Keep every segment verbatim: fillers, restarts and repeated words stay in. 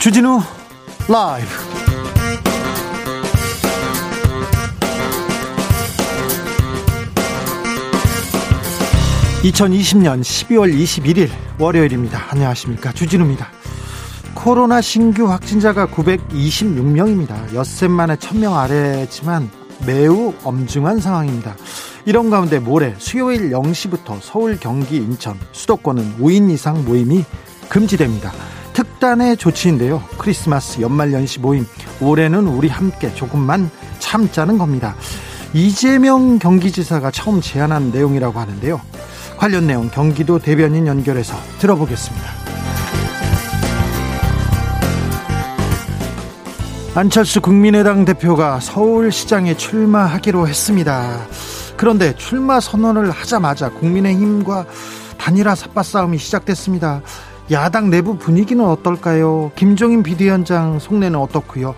주진우 라이브. 이천이십 년 십이월 이십일일 월요일입니다. 안녕하십니까. 주진우입니다. 코로나 신규 확진자가 구백이십육 명입니다. 엿새 만에 천 명 아래지만 매우 엄중한 상황입니다. 이런 가운데 모레 수요일 영 시부터 서울, 경기, 인천, 수도권은 오 인 이상 모임이 금지됩니다. 특단의 조치인데요. 크리스마스, 연말연시 모임, 올해는 우리 함께 조금만 참자는 겁니다. 이재명 경기지사가 처음 제안한 내용이라고 하는데요. 관련 내용 경기도 대변인 연결해서 들어보겠습니다. 안철수 국민의당 대표가 서울시장에 출마하기로 했습니다. 그런데 출마 선언을 하자마자 국민의힘과 단일화 삿바싸움이 시작됐습니다. 야당 내부 분위기는 어떨까요? 김종인 비대위원장 속내는 어떻고요?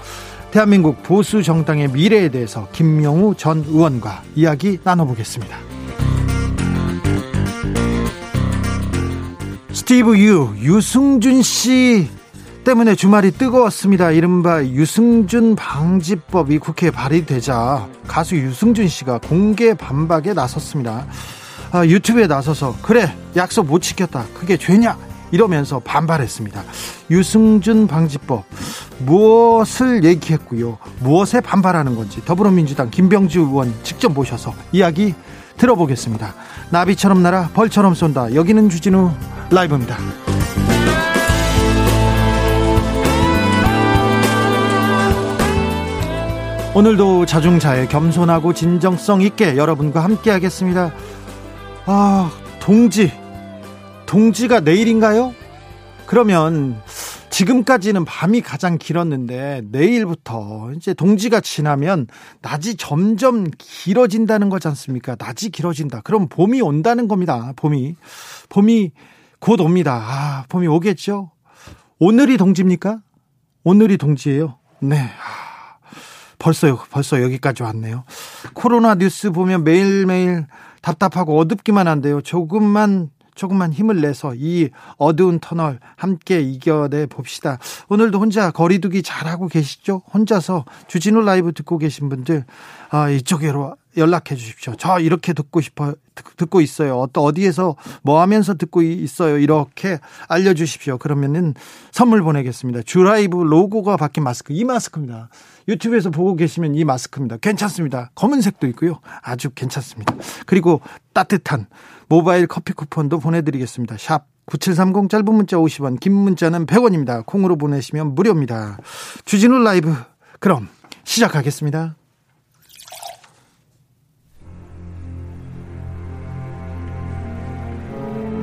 대한민국 보수 정당의 미래에 대해서 김명우 전 의원과 이야기 나눠보겠습니다. 스티브 유, 유승준 씨 때문에 주말이 뜨거웠습니다. 이른바 유승준 방지법이 국회에 발의되자 가수 유승준 씨가 공개 반박에 나섰습니다. 아, 유튜브에 나서서 그래, 약속 못 지켰다, 그게 죄냐? 이러면서 반발했습니다. 유승준 방지법 무엇을 얘기했고요, 무엇에 반발하는 건지 더불어민주당 김병주 의원 직접 모셔서 이야기 들어보겠습니다. 나비처럼 날아 벌처럼 쏜다. 여기는 주진우 라이브입니다. 오늘도 자중자애, 겸손하고 진정성 있게 여러분과 함께 하겠습니다. 아, 동지 동지가 내일인가요? 그러면 지금까지는 밤이 가장 길었는데 내일부터 이제 동지가 지나면 낮이 점점 길어진다는 거지 않습니까? 낮이 길어진다. 그럼 봄이 온다는 겁니다. 봄이. 봄이 곧 옵니다. 아, 봄이 오겠죠? 오늘이 동지입니까? 오늘이 동지예요? 네. 아, 벌써, 벌써 여기까지 왔네요. 코로나 뉴스 보면 매일매일 답답하고 어둡기만 한데요. 조금만 조금만 힘을 내서 이 어두운 터널 함께 이겨내 봅시다. 오늘도 혼자 거리두기 잘하고 계시죠? 혼자서 주진우 라이브 듣고 계신 분들, 아, 이쪽으로 연락해 주십시오. 저 이렇게 듣고 싶어요. 듣고 있어요. 어디에서 뭐 하면서 듣고 있어요. 이렇게 알려주십시오. 그러면은 선물 보내겠습니다. 주라이브 로고가 바뀐 마스크. 이 마스크입니다. 유튜브에서 보고 계시면 이 마스크입니다. 괜찮습니다. 검은색도 있고요. 아주 괜찮습니다. 그리고 따뜻한 모바일 커피 쿠폰도 보내드리겠습니다. 샵 구칠삼공, 짧은 문자 오십 원, 긴 문자는 백 원입니다. 콩으로 보내시면 무료입니다. 주진우 라이브 그럼 시작하겠습니다.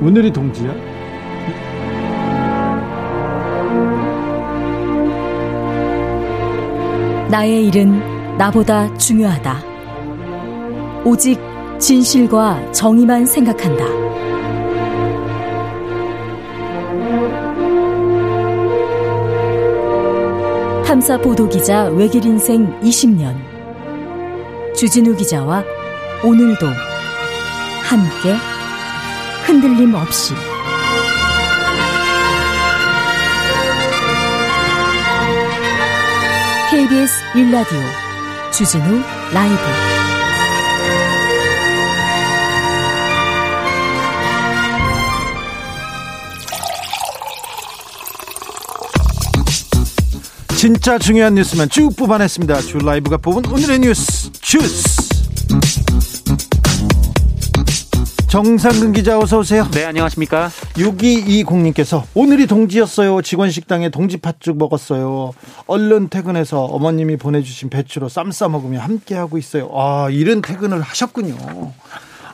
오늘이 동지야? 나의 일은 나보다 중요하다. 오직 진실과 정의만 생각한다. 탐사 보도 기자 외길 인생 이십 년. 주진우 기자와 오늘도 함께 흔들림 없이 케이비에스 일 라디오 주진우 라이브 진짜 중요한 뉴스만 쭉 뽑아냈습니다. 주 라이브가 뽑은 오늘의 뉴스 주스 정상근 기자 어서 오세요. 네, 안녕하십니까. 육이이공님께서 오늘이 동지였어요. 직원 식당에 동지 팥죽 먹었어요. 얼른 퇴근해서 어머님이 보내주신 배추로 쌈 싸 먹으며 함께하고 있어요. 아, 이른 퇴근을 하셨군요.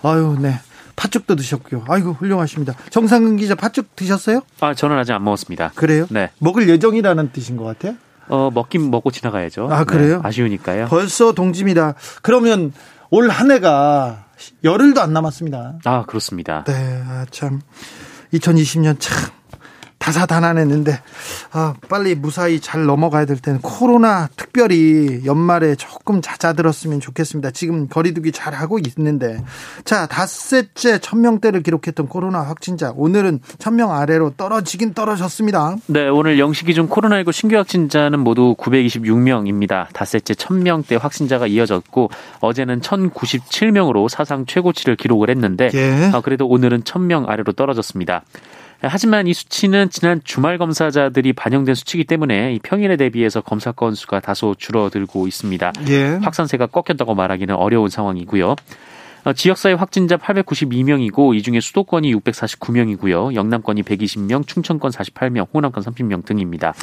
아유, 네. 팥죽도 드셨고요. 아이고, 훌륭하십니다. 정상근 기자 팥죽 드셨어요? 아, 저는 아직 안 먹었습니다. 그래요? 네. 먹을 예정이라는 뜻인 것 같아요? 어, 먹긴 먹고 지나가야죠. 아, 그래요? 네, 아쉬우니까요. 벌써 동지입니다. 그러면 올 한 해가 열흘도 안 남았습니다. 아, 그렇습니다. 네, 아, 참 이천이십 년 참 다사다난했는데 아, 빨리 무사히 잘 넘어가야 될 텐데 코로나 특별히 연말에 조금 잦아들었으면 좋겠습니다. 지금 거리두기 잘하고 있는데 자, 닷새째 천 명대를 기록했던 코로나 확진자 오늘은 천 명 아래로 떨어지긴 떨어졌습니다. 네, 오늘 영 시 기준 코로나십구 신규 확진자는 모두 구백이십육 명입니다. 닷새째 천 명대 확진자가 이어졌고 어제는 천구십칠 명으로 사상 최고치를 기록을 했는데 예. 아, 그래도 오늘은 천 명 아래로 떨어졌습니다. 하지만 이 수치는 지난 주말 검사자들이 반영된 수치이기 때문에 이 평일에 대비해서 검사 건수가 다소 줄어들고 있습니다. 예. 확산세가 꺾였다고 말하기는 어려운 상황이고요. 지역사회 확진자 팔백구십이 명이고 이 중에 수도권이 육백사십구 명이고요. 영남권이 백이십 명, 충청권 사십팔 명, 호남권 삼십 명 등입니다.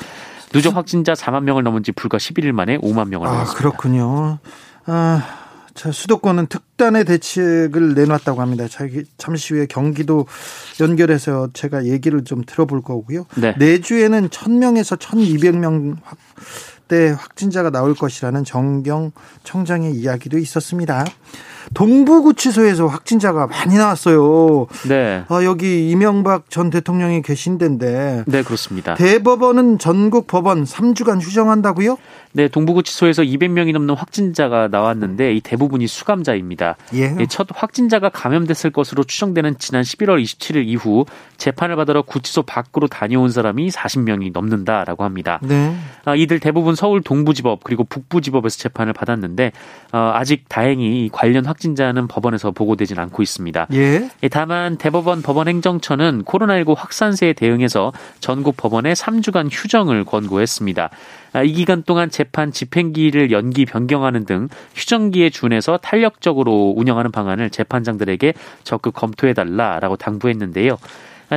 누적 확진자 사만 명을 넘은 지 불과 십일 일 만에 오만 명을 넘었습니다. 아, 그렇군요. 아... 자, 수도권은 특단의 대책을 내놨다고 합니다. 잠시 후에 경기도 연결해서 제가 얘기를 좀 들어볼 거고요. 네. 내주에는 천 명에서 천이백 명 대 확진자가 나올 것이라는 정경 청장의 이야기도 있었습니다. 동부구치소에서 확진자가 많이 나왔어요. 네. 아, 여기 이명박 전 대통령이 계신 데인데. 네, 그렇습니다. 대법원은 전국 법원 삼 주간 휴정한다고요? 네, 동부구치소에서 이백 명이 넘는 확진자가 나왔는데 이 대부분이 수감자입니다. 예. 첫 확진자가 감염됐을 것으로 추정되는 지난 십일월 이십칠일 이후 재판을 받으러 구치소 밖으로 다녀온 사람이 사십 명이 넘는다라고 합니다. 네. 아, 이들 대부분 서울 동부지법 그리고 북부지법에서 재판을 받았는데 어, 아직 다행히 관련 확진자는 법원에서 보고되진 않고 있습니다. 예. 다만 대법원 법원행정처는 코로나십구 확산세에 대응해서 전국 법원에 삼 주간 휴정을 권고했습니다. 이 기간 동안 재판 집행기일을 연기 변경하는 등 휴정기에 준해서 탄력적으로 운영하는 방안을 재판장들에게 적극 검토해달라라고 당부했는데요.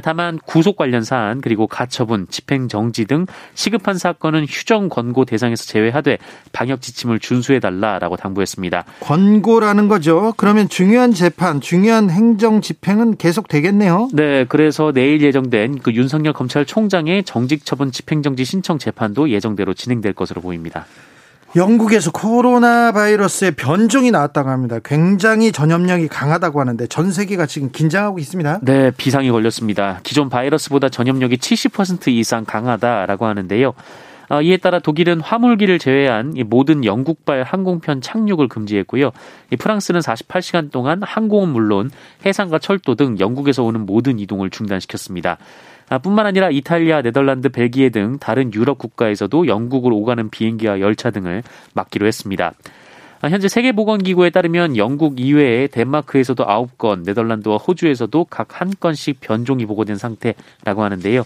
다만 구속 관련 사안 그리고 가처분, 집행정지 등 시급한 사건은 휴정 권고 대상에서 제외하되 방역 지침을 준수해달라라고 당부했습니다. 권고라는 거죠. 그러면 중요한 재판, 중요한 행정 집행은 계속 되겠네요. 네, 그래서 내일 예정된 그 윤석열 검찰총장의 정직처분 집행정지 신청 재판도 예정대로 진행될 것으로 보입니다. 영국에서 코로나 바이러스의 변종이 나왔다고 합니다. 굉장히 전염력이 강하다고 하는데 전 세계가 지금 긴장하고 있습니다. 네, 비상이 걸렸습니다. 기존 바이러스보다 전염력이 칠십 퍼센트 이상 강하다라고 하는데요. 이에 따라 독일은 화물기를 제외한 모든 영국발 항공편 착륙을 금지했고요. 프랑스는 사십팔 시간 동안 항공은 물론 해상과 철도 등 영국에서 오는 모든 이동을 중단시켰습니다. 뿐만 아니라 이탈리아, 네덜란드, 벨기에 등 다른 유럽 국가에서도 영국으로 오가는 비행기와 열차 등을 막기로 했습니다. 현재 세계보건기구에 따르면 영국 이외에 덴마크에서도 아홉 건, 네덜란드와 호주에서도 각 한 건씩 변종이 보고된 상태라고 하는데요.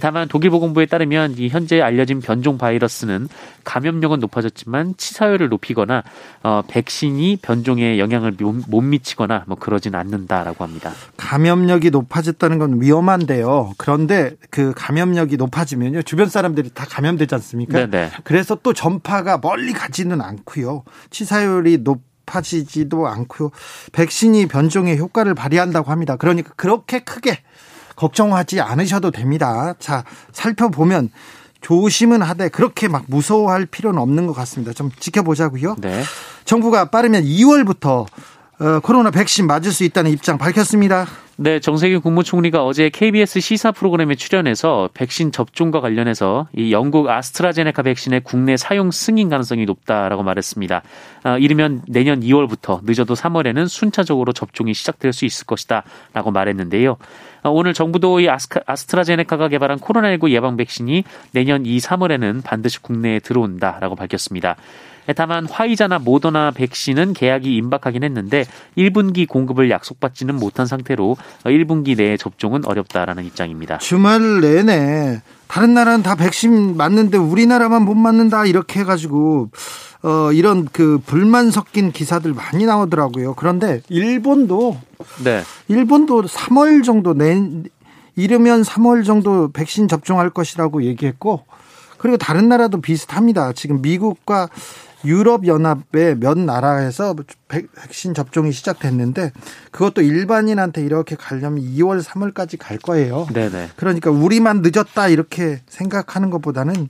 다만 독일보건부에 따르면 이 현재 알려진 변종 바이러스는 감염력은 높아졌지만 치사율을 높이거나 어, 백신이 변종에 영향을 못 미치거나 뭐 그러진 않는다라고 합니다. 감염력이 높아졌다는 건 위험한데요. 그런데 그 감염력이 높아지면요, 주변 사람들이 다 감염되지 않습니까? 네네. 그래서 또 전파가 멀리 가지는 않고요. 치사율이 높 높아지지도 않고요. 백신이 변종에 효과를 발휘한다고 합니다. 그러니까 그렇게 크게 걱정하지 않으셔도 됩니다. 자, 살펴보면 조심은 하되 그렇게 막 무서워할 필요는 없는 것 같습니다. 좀 지켜보자고요. 네. 정부가 빠르면 이월부터 코로나 백신 맞을 수 있다는 입장 밝혔습니다. 네, 정세균 국무총리가 어제 케이비에스 시사 프로그램에 출연해서 백신 접종과 관련해서 이 영국 아스트라제네카 백신의 국내 사용 승인 가능성이 높다라고 말했습니다. 아, 이르면 내년 이월부터 늦어도 삼월에는 순차적으로 접종이 시작될 수 있을 것이다라고 말했는데요. 아, 오늘 정부도 이 아스카, 아스트라제네카가 개발한 코로나십구 예방 백신이 내년 이, 삼월에는 반드시 국내에 들어온다라고 밝혔습니다. 다만 화이자나 모더나 백신은 계약이 임박하긴 했는데 일 분기 공급을 약속받지는 못한 상태로 일 분기 내에 접종은 어렵다라는 입장입니다. 주말 내내 다른 나라는 다 백신 맞는데 우리나라만 못 맞는다 이렇게 해가지고 어, 이런 그 불만 섞인 기사들 많이 나오더라고요. 그런데 일본도 네. 일본도 삼월 정도 내, 이르면 삼월 정도 백신 접종할 것이라고 얘기했고 그리고 다른 나라도 비슷합니다. 지금 미국과 유럽연합의 몇 나라에서 백신 접종이 시작됐는데 그것도 일반인한테 이렇게 가려면 이월, 삼월까지 갈 거예요. 네네. 그러니까 우리만 늦었다 이렇게 생각하는 것보다는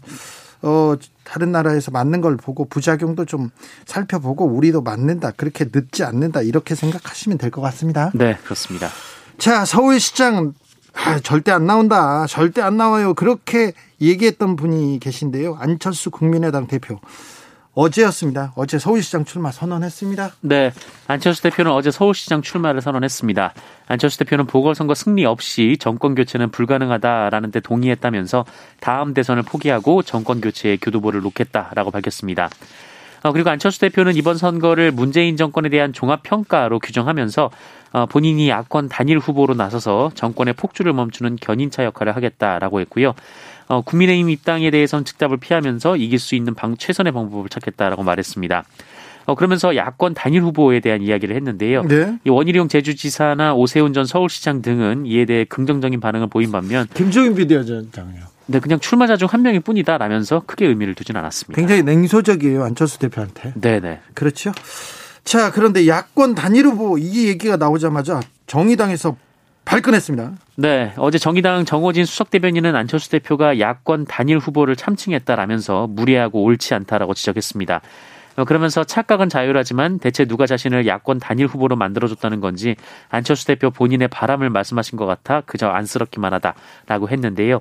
어, 다른 나라에서 맞는 걸 보고 부작용도 좀 살펴보고 우리도 맞는다. 그렇게 늦지 않는다. 이렇게 생각하시면 될 것 같습니다. 네, 그렇습니다. 자, 서울시장 아, 절대 안 나온다. 절대 안 나와요. 그렇게 얘기했던 분이 계신데요. 안철수 국민의당 대표. 어제였습니다. 어제 서울시장 출마 선언했습니다. 네. 안철수 대표는 어제 서울시장 출마를 선언했습니다. 안철수 대표는 보궐선거 승리 없이 정권교체는 불가능하다라는 데 동의했다면서 다음 대선을 포기하고 정권교체의 교두보를 놓겠다라고 밝혔습니다. 그리고 안철수 대표는 이번 선거를 문재인 정권에 대한 종합평가로 규정하면서 본인이 야권 단일 후보로 나서서 정권의 폭주를 멈추는 견인차 역할을 하겠다라고 했고요. 어, 국민의힘 입당에 대해서는 즉답을 피하면서 이길 수 있는 방, 최선의 방법을 찾겠다라고 말했습니다. 어, 그러면서 야권 단일 후보에 대한 이야기를 했는데요. 네. 이 원희룡 제주지사나 오세훈 전 서울시장 등은 이에 대해 긍정적인 반응을 보인 반면 김종인 비대위원장이요. 네, 그냥 출마자 중 한 명일 뿐이다 라면서 크게 의미를 두진 않았습니다. 굉장히 냉소적이에요. 안철수 대표한테. 네네. 그렇죠. 자, 그런데 야권 단일 후보 이 얘기가 나오자마자 정의당에서 발끈했습니다. 네, 어제 정의당 정호진 수석대변인은 안철수 대표가 야권 단일 후보를 참칭했다라면서 무례하고 옳지 않다라고 지적했습니다. 그러면서 착각은 자유라지만 대체 누가 자신을 야권 단일 후보로 만들어줬다는 건지 안철수 대표 본인의 바람을 말씀하신 것 같아 그저 안쓰럽기만 하다라고 했는데요.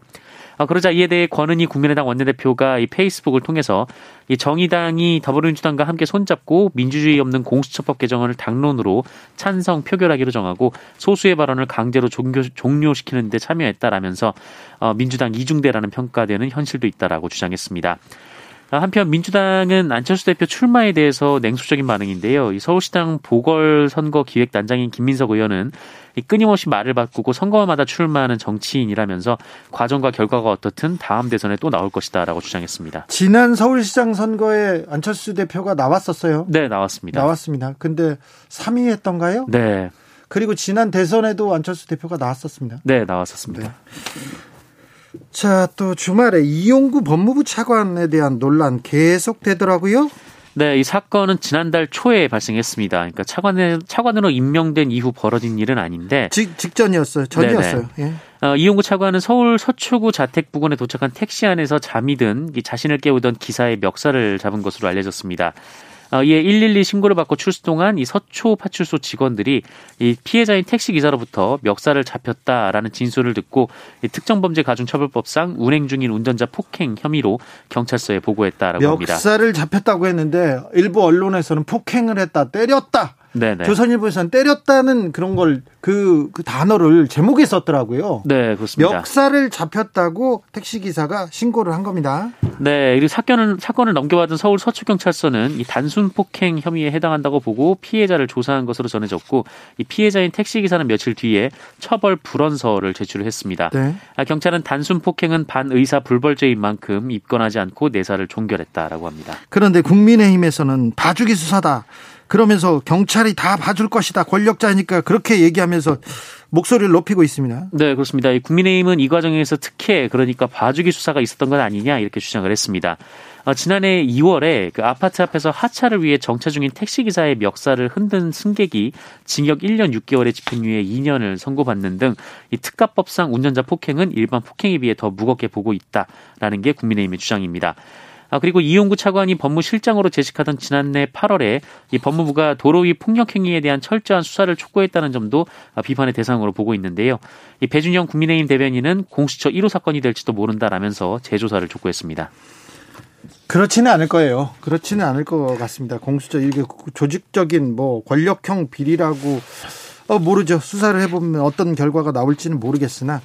그러자 이에 대해 권은희 국민의당 원내대표가 이 페이스북을 통해서 이 정의당이 더불어민주당과 함께 손잡고 민주주의 없는 공수처법 개정안을 당론으로 찬성 표결하기로 정하고 소수의 발언을 강제로 종교, 종료시키는 데 참여했다라면서 어, 민주당 이중대라는 평가되는 현실도 있다라고 주장했습니다. 한편 민주당은 안철수 대표 출마에 대해서 냉소적인 반응인데요. 이 서울시당 보궐선거 기획단장인 김민석 의원은 이 끊임없이 말을 바꾸고 선거마다 출마하는 정치인이라면서 과정과 결과가 어떻든 다음 대선에 또 나올 것이다라고 주장했습니다. 지난 서울시장 선거에 안철수 대표가 나왔었어요. 네, 나왔습니다. 나왔습니다. 근데 삼 위 했던가요? 네. 그리고 지난 대선에도 안철수 대표가 나왔었습니다. 네, 나왔었습니다. 네. 자, 또 주말에 이용구 법무부 차관에 대한 논란 계속되더라고요. 네, 이 사건은 지난달 초에 발생했습니다. 그러니까 차관에, 차관으로 임명된 이후 벌어진 일은 아닌데 직, 직전이었어요. 전이었어요. 예. 어, 이용구 차관은 서울 서초구 자택 부근에 도착한 택시 안에서 잠이 든 이 자신을 깨우던 기사의 멱살을 잡은 것으로 알려졌습니다. 어, 이에 일일이 신고를 받고 출동한 이 서초 파출소 직원들이 이 피해자인 택시 기사로부터 멱살을 잡혔다라는 진술을 듣고 이 특정범죄가중처벌법상 운행 중인 운전자 폭행 혐의로 경찰서에 보고했다라고 멱살을 합니다. 멱살을 잡혔다고 했는데 일부 언론에서는 폭행을 했다, 때렸다. 네네. 조선일보에서는 때렸다는 그런 걸 그 그 단어를 제목에 썼더라고요. 네, 그렇습니다. 멱살을 잡혔다고 택시 기사가 신고를 한 겁니다. 네, 그리고 사건을 사건을 넘겨받은 서울 서초경찰서는 이 단순 폭행 혐의에 해당한다고 보고 피해자를 조사한 것으로 전해졌고 이 피해자인 택시 기사는 며칠 뒤에 처벌 불언서를 제출을 했습니다. 네. 아, 경찰은 단순 폭행은 반의사 불벌죄인 만큼 입건하지 않고 내사를 종결했다라고 합니다. 그런데 국민의힘에서는 봐주기 수사다. 그러면서 경찰이 다 봐줄 것이다. 권력자니까 그렇게 얘기하면서 목소리를 높이고 있습니다. 네, 그렇습니다. 국민의힘은 이 과정에서 특혜, 그러니까 봐주기 수사가 있었던 건 아니냐 이렇게 주장을 했습니다. 어, 지난해 이월에 그 아파트 앞에서 하차를 위해 정차 중인 택시기사의 멱살을 흔든 승객이 징역 일 년 육 개월의 집행유예 이 년을 선고받는 등 이 특가법상 운전자 폭행은 일반 폭행에 비해 더 무겁게 보고 있다라는 게 국민의힘의 주장입니다. 아, 그리고 이용구 차관이 법무실장으로 재직하던 지난해 팔월에 이 법무부가 도로 위 폭력 행위에 대한 철저한 수사를 촉구했다는 점도 비판의 대상으로 보고 있는데요. 이 배준영 국민의힘 대변인은 공수처 일 호 사건이 될지도 모른다라면서 재조사를 촉구했습니다. 그렇지는 않을 거예요. 그렇지는 않을 것 같습니다. 공수처 이게 조직적인 뭐 권력형 비리라고 어, 모르죠. 수사를 해보면 어떤 결과가 나올지는 모르겠으나,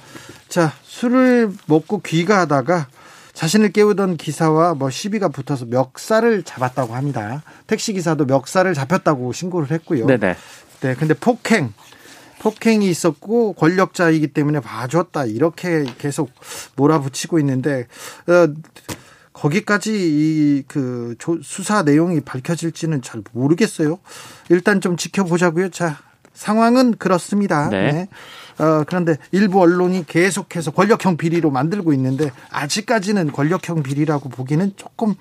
자, 술을 먹고 귀가하다가 자신을 깨우던 기사와 뭐 시비가 붙어서 멱살을 잡았다고 합니다. 택시 기사도 멱살을 잡혔다고 신고를 했고요. 네네. 네, 근데 폭행, 폭행이 있었고 권력자이기 때문에 봐줬다 이렇게 계속 몰아붙이고 있는데. 어, 거기까지 이 그 수사 내용이 밝혀질지는 잘 모르겠어요. 일단 좀 지켜보자고요. 자, 상황은 그렇습니다. 네. 네. 어, 그런데 일부 언론이 계속해서 권력형 비리로 만들고 있는데 아직까지는 권력형 비리라고 보기는 조금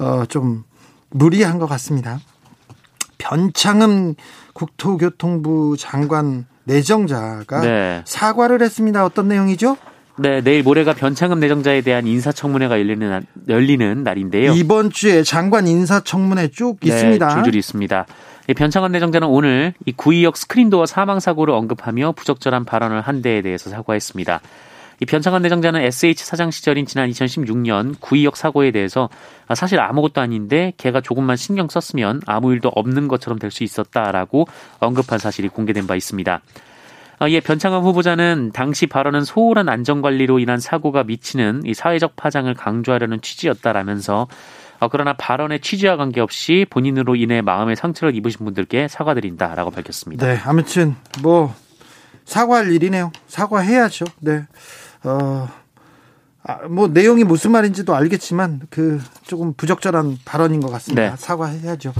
어, 좀 무리한 것 같습니다. 변창흠 국토교통부 장관 내정자가 네. 사과를 했습니다. 어떤 내용이죠? 네, 내일 모레가 변창흠 내정자에 대한 인사청문회가 열리는, 열리는 날인데요. 이번 주에 장관 인사청문회 쭉 네, 있습니다. 줄줄이 있습니다. 변창흠 내정자는 오늘 이 구의역 스크린도어 사망사고를 언급하며 부적절한 발언을 한 데에 대해서 사과했습니다. 이 변창흠 내정자는 에스에이치 사장 시절인 지난 이천십육 년 구의역 사고에 대해서 사실 아무것도 아닌데 걔가 조금만 신경 썼으면 아무 일도 없는 것처럼 될 수 있었다라고 언급한 사실이 공개된 바 있습니다. 아, 예, 변창흠 후보자는 당시 발언은 소홀한 안전관리로 인한 사고가 미치는 이 사회적 파장을 강조하려는 취지였다라면서 어, 그러나 발언의 취지와 관계없이 본인으로 인해 마음의 상처를 입으신 분들께 사과드린다라고 밝혔습니다. 네, 아무튼 뭐 사과할 일이네요. 사과해야죠. 네, 어, 아, 뭐 내용이 무슨 말인지도 알겠지만 그 조금 부적절한 발언인 것 같습니다. 네. 사과해야죠.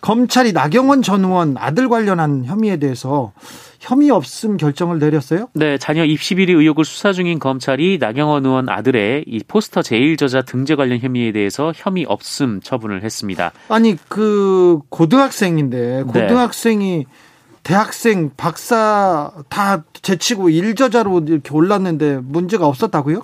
검찰이 나경원 전 의원 아들 관련한 혐의에 대해서 혐의 없음 결정을 내렸어요? 네, 자녀 입시비리 의혹을 수사 중인 검찰이 나경원 의원 아들의 이 포스터 제일 저자 등재 관련 혐의에 대해서 혐의 없음 처분을 했습니다. 아니, 그 고등학생인데 고등학생이 네. 대학생 박사 다 제치고 일저자로 이렇게 올랐는데 문제가 없었다고요?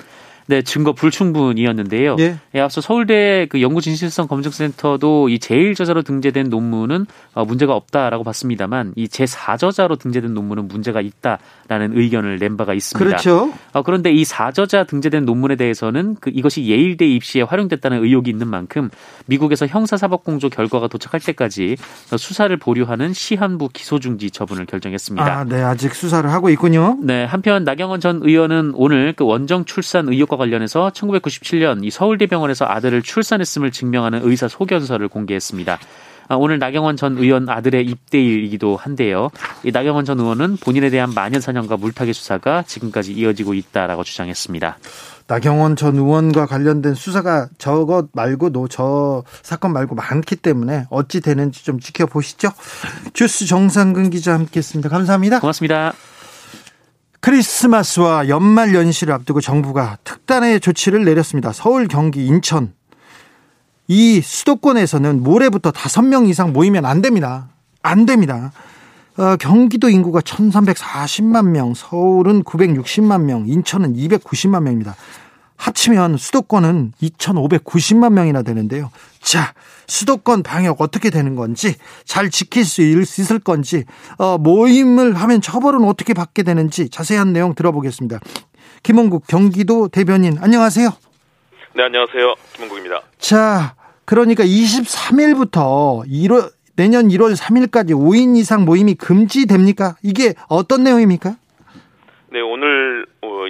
네, 증거 불충분이었는데요. 예. 예, 앞서 서울대 그 연구진실성 검증센터도 이 제일 저자로 등재된 논문은 어, 문제가 없다라고 봤습니다만 이 제사 저자로 등재된 논문은 문제가 있다라는 의견을 낸 바가 있습니다. 그렇죠. 어, 그런데 이 사 저자 등재된 논문에 대해서는 그 이것이 예일대 입시에 활용됐다는 의혹이 있는 만큼 미국에서 형사사법공조 결과가 도착할 때까지 수사를 보류하는 시한부 기소중지 처분을 결정했습니다. 아, 네, 아직 수사를 하고 있군요. 네, 한편 나경원 전 의원은 오늘 그 원정 출산 의혹과 관련해서 천구백구십칠 년 이 서울대병원에서 아들을 출산했음을 증명하는 의사 소견서를 공개했습니다. 오늘 나경원 전 의원 아들의 입대일이기도 한데요. 이 나경원 전 의원은 본인에 대한 만연사냥과 물타기 수사가 지금까지 이어지고 있다라고 주장했습니다. 나경원 전 의원과 관련된 수사가 저것 말고도 저 사건 말고 많기 때문에 어찌 되는지 좀 지켜보시죠. 주스 정상근 기자 함께했습니다. 감사합니다. 고맙습니다. 크리스마스와 연말 연시를 앞두고 정부가 특단의 조치를 내렸습니다. 서울, 경기, 인천 이 수도권에서는 모레부터 다섯 명 이상 모이면 안 됩니다. 안 됩니다. 어, 경기도 인구가 천삼백사십만 명, 서울은 구백육십만 명, 인천은 이백구십만 명입니다. 합치면 수도권은 이천오백구십만 명이나 되는데요. 자, 수도권 방역 어떻게 되는 건지, 잘 지킬 수 있을 건지, 어, 모임을 하면 처벌은 어떻게 받게 되는지 자세한 내용 들어보겠습니다. 김홍국 경기도 대변인, 안녕하세요. 네, 안녕하세요. 김홍국입니다. 자, 그러니까 이십삼 일부터 일 월, 내년 일월 삼일까지 오 인 이상 모임이 금지됩니까? 이게 어떤 내용입니까? 네, 오늘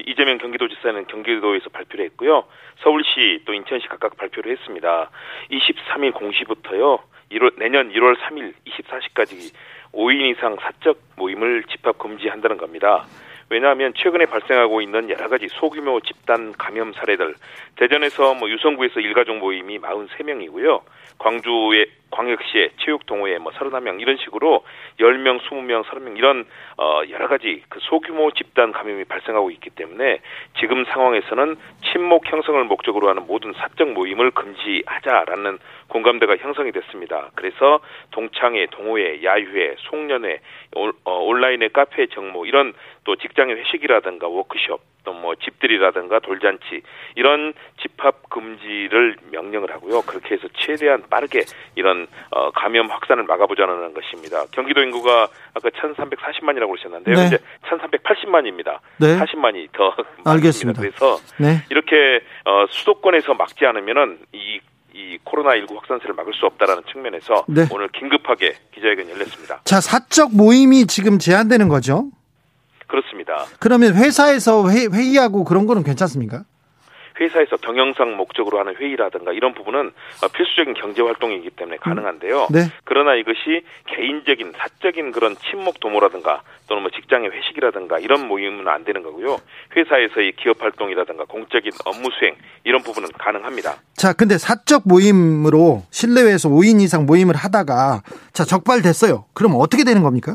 이재명 경기도지사는 경기도에서 발표를 했고요. 서울시 또 인천시 각각 발표를 했습니다. 이십삼 일 공시부터요. 일월, 내년 일월 삼일 이십사 시까지 오 인 이상 사적 모임을 집합 금지한다는 겁니다. 왜냐하면 최근에 발생하고 있는 여러 가지 소규모 집단 감염 사례들, 대전에서 뭐 유성구에서 일가족 모임이 사십삼 명이고요. 광주의 광역시의 체육동호회 뭐 삼십일 명 이런 식으로 십 명, 이십 명, 삼십 명 이런 어 여러 가지 그 소규모 집단 감염이 발생하고 있기 때문에 지금 상황에서는 친목 형성을 목적으로 하는 모든 사적 모임을 금지하자라는 공감대가 형성이 됐습니다. 그래서 동창회, 동호회, 야유회, 송년회, 온라인의 카페 정모, 이런 또 직장의 회식이라든가 워크숍, 또 뭐 집들이라든가 돌잔치, 이런 집합 금지를 명령을 하고요. 그렇게 해서 최대한 빠르게 이런 어, 감염 확산을 막아보자는 것입니다. 경기도 인구가 아까 천삼백사십만이라고 그러셨는데요. 네. 이제 천삼백팔십만입니다. 네. 사십만이 더 많습니다. 그래서 네. 이렇게 어, 수도권에서 막지 않으면은 이 이 코로나십구 확산세를 막을 수 없다라는 측면에서 네. 오늘 긴급하게 기자회견이 열렸습니다. 자, 사적 모임이 지금 제한되는 거죠? 그렇습니다. 그러면 회사에서 회, 회의하고 그런 거는 괜찮습니까? 회사에서 경영상 목적으로 하는 회의라든가 이런 부분은 필수적인 경제활동이기 때문에 가능한데요. 네. 그러나 이것이 개인적인 사적인 그런 친목 도모라든가 또는 뭐 직장의 회식이라든가 이런 모임은 안 되는 거고요. 회사에서의 기업활동이라든가 공적인 업무 수행 이런 부분은 가능합니다. 자, 근데 사적 모임으로 실내외에서 오 인 이상 모임을 하다가 자 적발됐어요. 그럼 어떻게 되는 겁니까?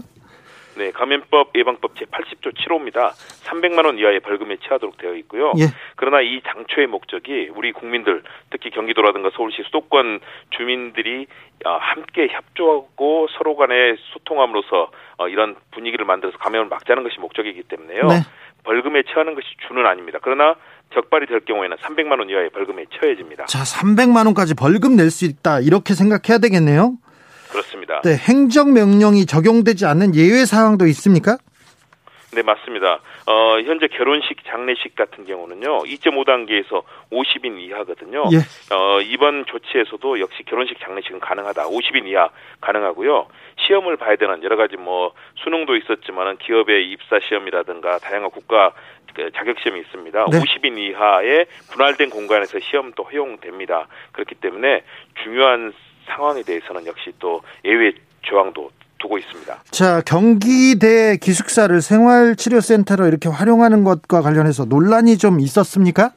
네, 감염법 예방법 제팔십조 칠호입니다. 삼백만 원 이하의 벌금에 처하도록 되어 있고요. 예. 그러나 이 당초의 목적이 우리 국민들, 특히 경기도라든가 서울시 수도권 주민들이 함께 협조하고 서로 간의 소통함으로써 이런 분위기를 만들어서 감염을 막자는 것이 목적이기 때문에요. 네. 벌금에 처하는 것이 주는 아닙니다. 그러나 적발이 될 경우에는 삼백만 원 이하의 벌금에 처해집니다. 자, 삼백만 원까지 벌금 낼 수 있다, 이렇게 생각해야 되겠네요. 그렇습니다. 네, 행정명령이 적용되지 않는 예외 사항도 있습니까? 네, 맞습니다. 어, 현재 결혼식, 장례식 같은 경우는요, 이점오 단계에서 오십 인 이하거든요. 예. 어, 이번 조치에서도 역시 결혼식, 장례식은 가능하다. 오십 인 이하 가능하고요. 시험을 봐야 되는 여러 가지 뭐 수능도 있었지만은 기업의 입사 시험이라든가 다양한 국가 자격시험이 있습니다. 네. 오십 인 이하의 분할된 공간에서 시험도 허용됩니다. 그렇기 때문에 중요한 상황에 대해서는 역시 또 예외 조항도 두고 있습니다. 자, 경기대 기숙사를 생활치료센터로 이렇게 활용하는 것과 관련해서 논란이 좀 있었습니까?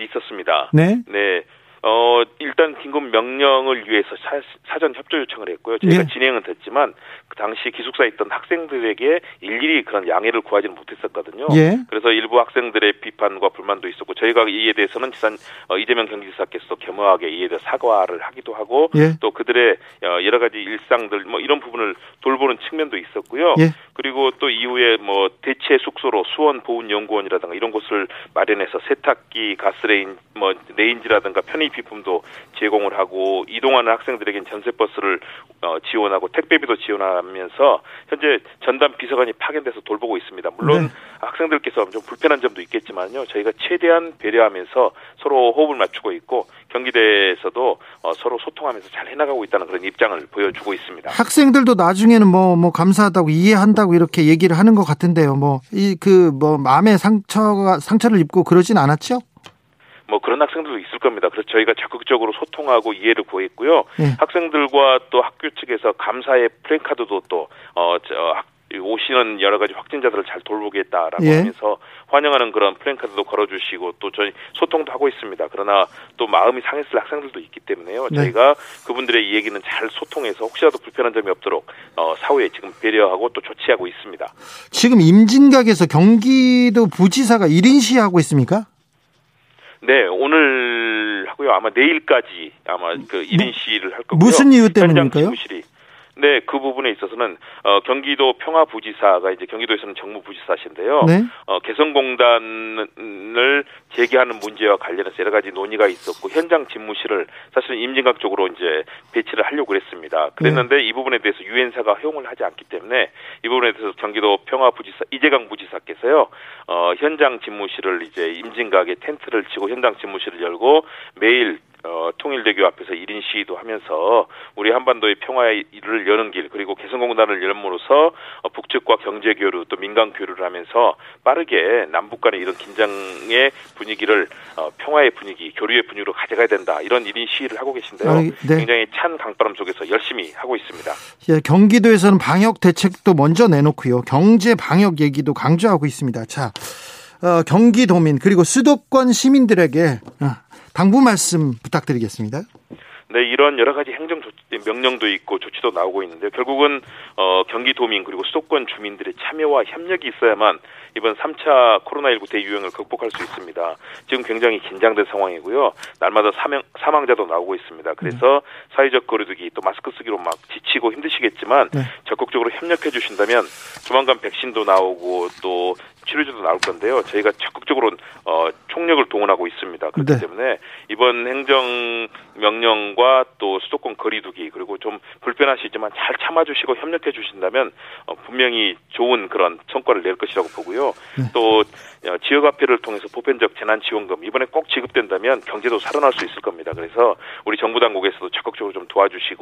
있었습니다. 네. 네. 어, 일단 긴급 명령을 위해서 사, 사전 협조 요청을 했고요. 저희가 네. 진행은 됐지만 그 당시 기숙사에 있던 학생들에게 일일이 그런 양해를 구하지는 못했었거든요. 예. 그래서 일부 학생들의 비판과 불만도 있었고 저희가 이에 대해서는 지난 어, 이재명 경기지사께서 겸허하게 이에 대해 사과를 하기도 하고 예. 또 그들의 여러 가지 일상들 뭐 이런 부분을 돌보는 측면도 있었고요. 예. 그리고 또 이후에 뭐 대체 숙소로 수원 보훈연구원이라든가 이런 곳을 마련해서 세탁기, 가스레인, 뭐 레인지라든가 편의 비품도 제공을 하고 이동하는 학생들에겐 전세버스를 어, 지원하고 택배비도 지원하면서 현재 전담 비서관이 파견돼서 돌보고 있습니다. 물론 네. 학생들께서 좀 불편한 점도 있겠지만요. 저희가 최대한 배려하면서 서로 호흡을 맞추고 있고 경기대에서도 어, 서로 소통하면서 잘 해나가고 있다는 그런 입장을 보여주고 있습니다. 학생들도 나중에는 뭐, 뭐 감사하다고 이해한다고 이렇게 얘기를 하는 것 같은데요. 뭐 이 그 뭐 마음에 상처가 상처를 입고 그러진 않았죠? 뭐 그런 학생들도 있을 겁니다. 그래서 저희가 적극적으로 소통하고 이해를 구했고요. 네. 학생들과 또 학교 측에서 감사의 플랜카드도 또 어 저 오시는 여러 가지 확진자들을 잘 돌보겠다라고 예. 하면서 환영하는 그런 플랜카드도 걸어주시고 또 저희 소통도 하고 있습니다. 그러나 또 마음이 상했을 학생들도 있기 때문에요. 네. 저희가 그분들의 이 얘기는 잘 소통해서 혹시라도 불편한 점이 없도록 어, 사후에 지금 배려하고 또 조치하고 있습니다. 지금 임진각에서 경기도 부지사가 일 인 시위하고 있습니까? 네, 오늘 하고요. 아마 내일까지 아마 그 일 인 시위를 할 거고요. 무슨 이유 때문일까요? 네, 그 부분에 있어서는 어, 경기도 평화부지사가 이제 경기도에서는 정무부지사신데요. 네? 어, 개성공단을 재개하는 문제와 관련해서 여러 가지 논의가 있었고 현장 집무실을 사실은 임진각 쪽으로 이제 배치를 하려고 그랬습니다. 그랬는데 네. 이 부분에 대해서 유엔사가 허용을 하지 않기 때문에 이 부분에 대해서 경기도 평화부지사 이재강 부지사께서요 어, 현장 집무실을 이제 임진각에 텐트를 치고 현장 집무실을 열고 매일 어, 통일대교 앞에서 일 인 시위도 하면서 우리 한반도의 평화의 일을 여는 길 그리고 개성공단을 열므로써 어, 북측과 경제교류 또 민간교류를 하면서 빠르게 남북 간의 이런 긴장의 분위기를 어, 평화의 분위기 교류의 분위기로 가져가야 된다 이런 일 인 시위를 하고 계신데요. 아, 네. 굉장히 찬 강바람 속에서 열심히 하고 있습니다. 예, 경기도에서는 방역 대책도 먼저 내놓고요. 경제 방역 얘기도 강조하고 있습니다. 자, 어, 경기도민 그리고 수도권 시민들에게 어. 당부 말씀 부탁드리겠습니다. 네, 이런 여러 가지 행정 조치, 명령도 있고 조치도 나오고 있는데 결국은 어, 경기도민 그리고 수도권 주민들의 참여와 협력이 있어야만 이번 삼 차 코로나십구 대유행을 극복할 수 있습니다. 지금 굉장히 긴장된 상황이고요. 날마다 사명, 사망자도 나오고 있습니다. 그래서 네. 사회적 거리두기 또 마스크 쓰기로 막 지치고 힘드시겠지만 네. 적극적으로 협력해 주신다면 조만간 백신도 나오고 또 치료제도 나올 건데요. 저희가 적극적으로 어, 총력을 동원하고 있습니다. 그렇기 네. 때문에 이번 행정명령과 또 수도권 거리두기 그리고 좀 불편하시지만 잘 참아주시고 협력해 주신다면 어, 분명히 좋은 그런 성과를 낼 것이라고 보고요. 네. 또 어, 지역화폐를 통해서 보편적 재난지원금 이번에 꼭 지급된다면 경제도 살아날 수 있을 겁니다. 그래서 우리 정부 당국에서도 적극적으로 좀 도와주시고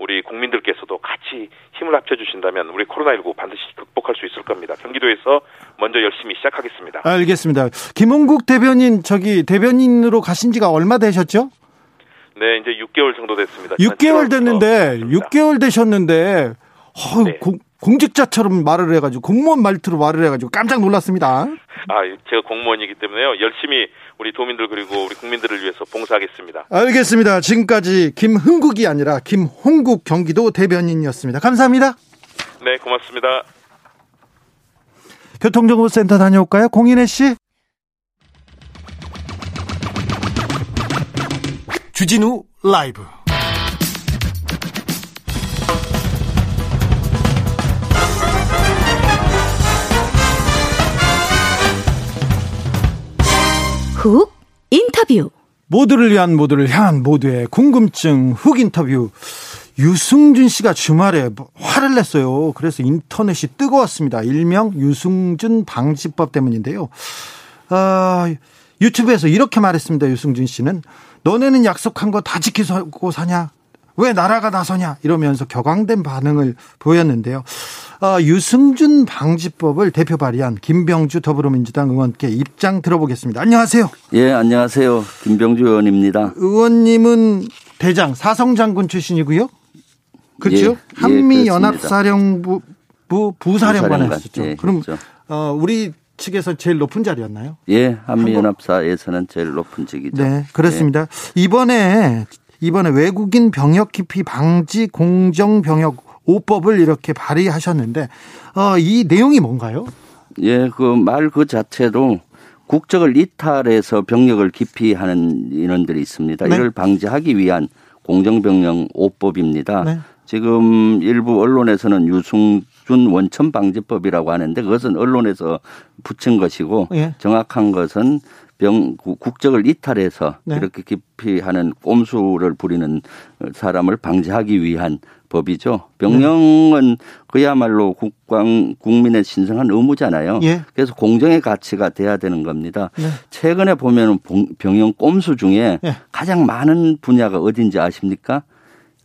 우리 국민들께서도 같이 힘을 합쳐주신다면 우리 코로나십구 반드시 극복할 수 있을 겁니다. 경기도에서 먼저 열심히 시작하겠습니다. 알겠습니다. 김홍국 대변인 저기 대변인으로 가신 지가 얼마 되셨죠? 네, 이제 육 개월 정도 됐습니다. 육 개월 됐는데 육 개월 되셨는데 어, 네. 고, 공직자처럼 말을 해가지고 공무원 말투로 말을 해가지고 깜짝 놀랐습니다. 아, 제가 공무원이기 때문에요. 열심히 우리 도민들 그리고 우리 국민들을 위해서 봉사하겠습니다. 알겠습니다. 지금까지 김흥국이 아니라 김홍국 경기도 대변인이었습니다. 감사합니다. 네, 고맙습니다. 교통정보센터 다녀올까요? 공인혜 씨. 주진우 라이브. 훅 인터뷰. 모두를 위한 모두를 향한 모두의 궁금증 훅 인터뷰. 유승준 씨가 주말에 화를 냈어요. 그래서 인터넷이 뜨거웠습니다. 일명 유승준 방지법 때문인데요. 어, 유튜브에서 이렇게 말했습니다. 유승준 씨는 너네는 약속한 거 다 지키고 사냐? 왜 나라가 나서냐? 이러면서 격앙된 반응을 보였는데요. 어, 유승준 방지법을 대표 발의한 김병주 더불어민주당 의원께 입장 들어보겠습니다. 안녕하세요. 예, 안녕하세요. 김병주 의원입니다. 의원님은 대장 사성장군 출신이고요. 그렇죠? 예, 한미연합사령부 예, 부사령관이었죠. 예, 그럼 그렇죠. 어, 우리 측에서 제일 높은 자리였나요? 예, 한미연합사에서는 제일 높은 직이죠. 네, 그렇습니다. 예. 이번에 이번에 외국인 병역 기피 방지 공정 병역 오 법을 이렇게 발의하셨는데 어, 이 내용이 뭔가요? 예, 그 말 그 자체로 국적을 이탈해서 병역을 기피하는 인원들이 있습니다. 네. 이를 방지하기 위한 공정병역 오 법입니다. 네. 지금 일부 언론에서는 유승준 원천방지법이라고 하는데 그것은 언론에서 붙인 것이고 예. 정확한 것은 병, 국적을 이탈해서 네. 이렇게 기피하는 꼼수를 부리는 사람을 방지하기 위한 법이죠. 병영은 그야말로 국광, 국민의 신성한 의무잖아요. 예. 그래서 공정의 가치가 돼야 되는 겁니다. 네. 최근에 보면 병영 꼼수 중에 예. 가장 많은 분야가 어딘지 아십니까?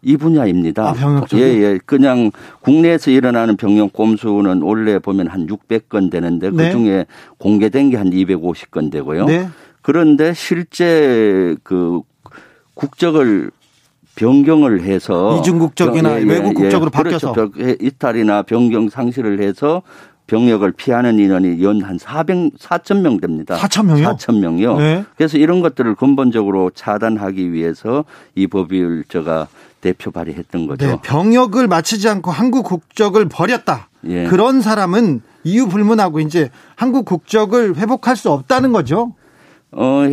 이 분야입니다. 아, 병역 쪽이? 예, 예. 그냥 국내에서 일어나는 병역 꼼수는 원래 보면 한 육백 건 되는데 네. 그중에 공개된 게 한 이백오십 건 되고요. 네. 그런데 실제 그 국적을 변경을 해서 이중 국적이나 예, 예, 외국 국적으로 예, 바뀌어서 그렇죠. 이탈이나 변경 상실을 해서 병역을 피하는 인원이 연 한 사천 명 됩니다. 사천 명요? 사천 명요. 네. 그래서 이런 것들을 근본적으로 차단하기 위해서 이 법을 제가 대표 발의했던 거죠. 네, 병역을 마치지 않고 한국 국적을 버렸다. 예. 그런 사람은 이유 불문하고 이제 한국 국적을 회복할 수 없다는 거죠. 어.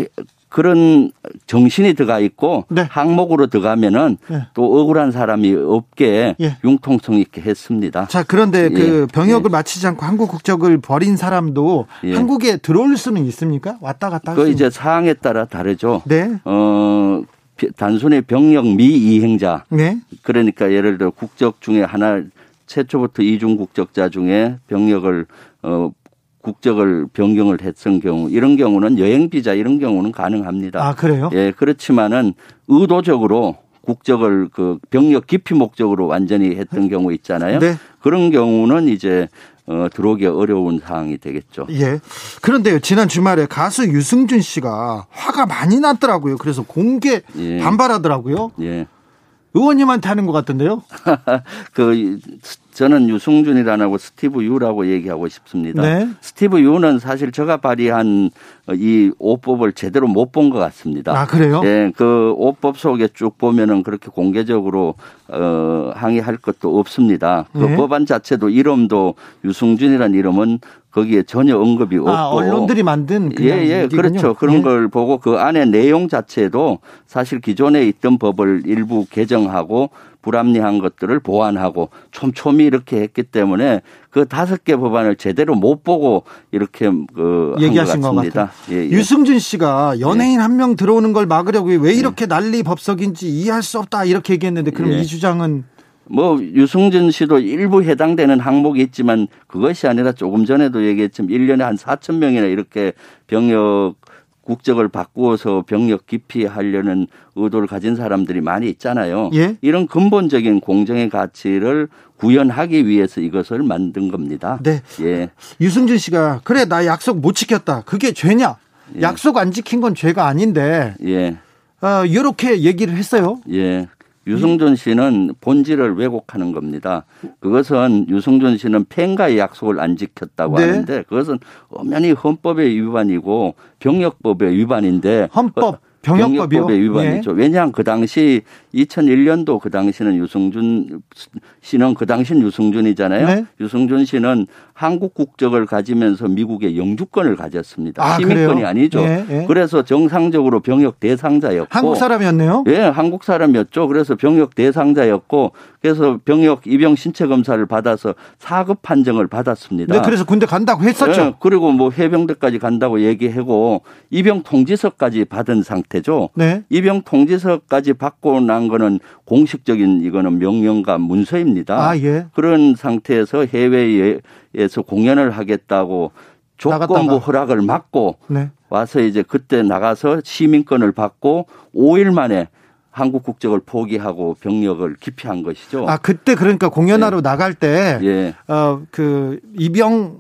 그런 정신이 들어가 있고 네. 항목으로 들어가면은 네. 또 억울한 사람이 없게 예. 융통성 있게 했습니다. 자, 그런데 예. 그 병역을 예. 마치지 않고 한국 국적을 버린 사람도 예. 한국에 들어올 수는 있습니까? 왔다 갔다. 그 이제 사항에 따라 다르죠. 네. 어 단순히 병역 미이행자. 네. 그러니까 예를 들어 국적 중에 하나 최초부터 이중 국적자 중에 병역을 어. 국적을 변경을 했던 경우 이런 경우는 여행 비자 이런 경우는 가능합니다. 아, 그래요? 예, 그렇지만은 의도적으로 국적을 그 병역 기피 목적으로 완전히 했던 경우 있잖아요. 네. 그런 경우는 이제 어, 들어오기 어려운 상황이 되겠죠. 예. 그런데요, 지난 주말에 가수 유승준 씨가 화가 많이 났더라고요. 그래서 공개 예. 반발하더라고요. 예. 의원님한테 하는 것 같던데요. 그 저는 유승준이라고 스티브 유라고 얘기하고 싶습니다. 네. 스티브 유는 사실 제가 발의한 이 오법을 제대로 못 본 것 같습니다. 아, 그래요? 예, 그 오법 속에 쭉 보면은 그렇게 공개적으로 어, 항의할 것도 없습니다. 그 네. 법안 자체도 이름도 유승준이라는 이름은 거기에 전혀 언급이 없고. 아, 언론들이 만든 그냥 예, 예, 그렇죠. 그런 예. 걸 보고 그 안에 내용 자체도 사실 기존에 있던 법을 일부 개정하고 불합리한 것들을 보완하고 촘촘히 이렇게 했기 때문에 그 다섯 개 법안을 제대로 못 보고 이렇게 그 얘기하신 것 같습니다. 예, 예. 유승준 씨가 연예인 예. 한 명 들어오는 걸 막으려고 왜 이렇게 예. 난리 법석인지 이해할 수 없다 이렇게 얘기했는데 그럼 예. 이 주장은. 뭐 유승준 씨도 일부 해당되는 항목이 있지만 그것이 아니라 조금 전에도 얘기했지만 일 년에 한 사천 명이나 이렇게 병역 국적을 바꾸어서 병역 기피하려는 의도를 가진 사람들이 많이 있잖아요. 예? 이런 근본적인 공정의 가치를 구현하기 위해서 이것을 만든 겁니다. 네. 예. 유승준 씨가 그래 나 약속 못 지켰다. 그게 죄냐? 예. 약속 안 지킨 건 죄가 아닌데. 예. 어, 이렇게 얘기를 했어요. 예. 유승준 씨는 본질을 왜곡하는 겁니다. 그것은 유승준 씨는 팬과의 약속을 안 지켰다고 네. 하는데 그것은 엄연히 헌법의 위반이고 병역법의 위반인데 헌법 병역법이요? 병역법의 위반이죠. 네. 왜냐하면 그 당시 이천일 년도 그 당시는 유승준 씨는 그 당시는 유승준이잖아요. 네. 유승준 씨는 한국 국적을 가지면서 미국의 영주권을 가졌습니다. 아, 시민권이 그래요? 아니죠. 예, 예. 그래서 정상적으로 병역 대상자였고. 한국 사람이었네요. 예, 한국 사람이었죠. 그래서 병역 대상자였고 그래서 병역 입영 신체 검사를 받아서 사 급 판정을 받았습니다. 네, 그래서 군대 간다고 했었죠. 예, 그리고 뭐 해병대까지 간다고 얘기하고 입영 통지서까지 받은 상태죠. 네. 입영 통지서까지 받고 난 거는 공식적인 이거는 명령과 문서입니다. 아, 예. 그런 상태에서 해외에 에서 공연을 하겠다고 조건부 허락을 받고 네. 와서 이제 그때 나가서 시민권을 받고 오 일 만에 한국 국적을 포기하고 병역을 기피한 것이죠. 아 그때 그러니까 공연하러 네. 나갈 때 예. 어, 그 입영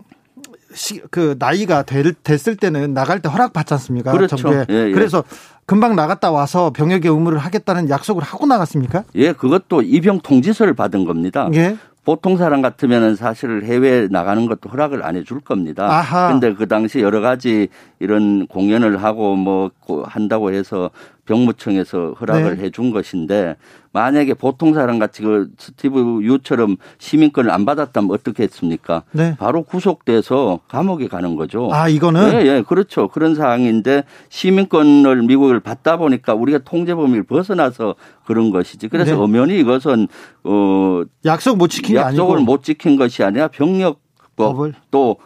시, 그 나이가 될, 됐을 때는 나갈 때 허락 받지 않습니까? 그렇죠. 예, 예. 그래서 금방 나갔다 와서 병역의 의무를 하겠다는 약속을 하고 나갔습니까? 예, 그것도 입영 통지서를 받은 겁니다. 예. 보통 사람 같으면은 사실 해외에 나가는 것도 허락을 안 해줄 겁니다. 그런데 그 당시 여러 가지 이런 공연을 하고 뭐 한다고 해서 병무청에서 허락을 네. 해준 것인데 만약에 보통 사람 같이 그 스티브 유처럼 시민권을 안 받았다면 어떻게 했습니까? 네. 바로 구속돼서 감옥에 가는 거죠. 아, 이거는? 예, 예, 그렇죠. 그런 상황인데 시민권을 미국을 받다 보니까 우리가 통제 범위를 벗어나서 그런 것이지. 그래서 네. 엄연히 이것은, 어. 약속 못 지킨 게 아니고. 약속을 못 지킨 것이 아니라 병역법 또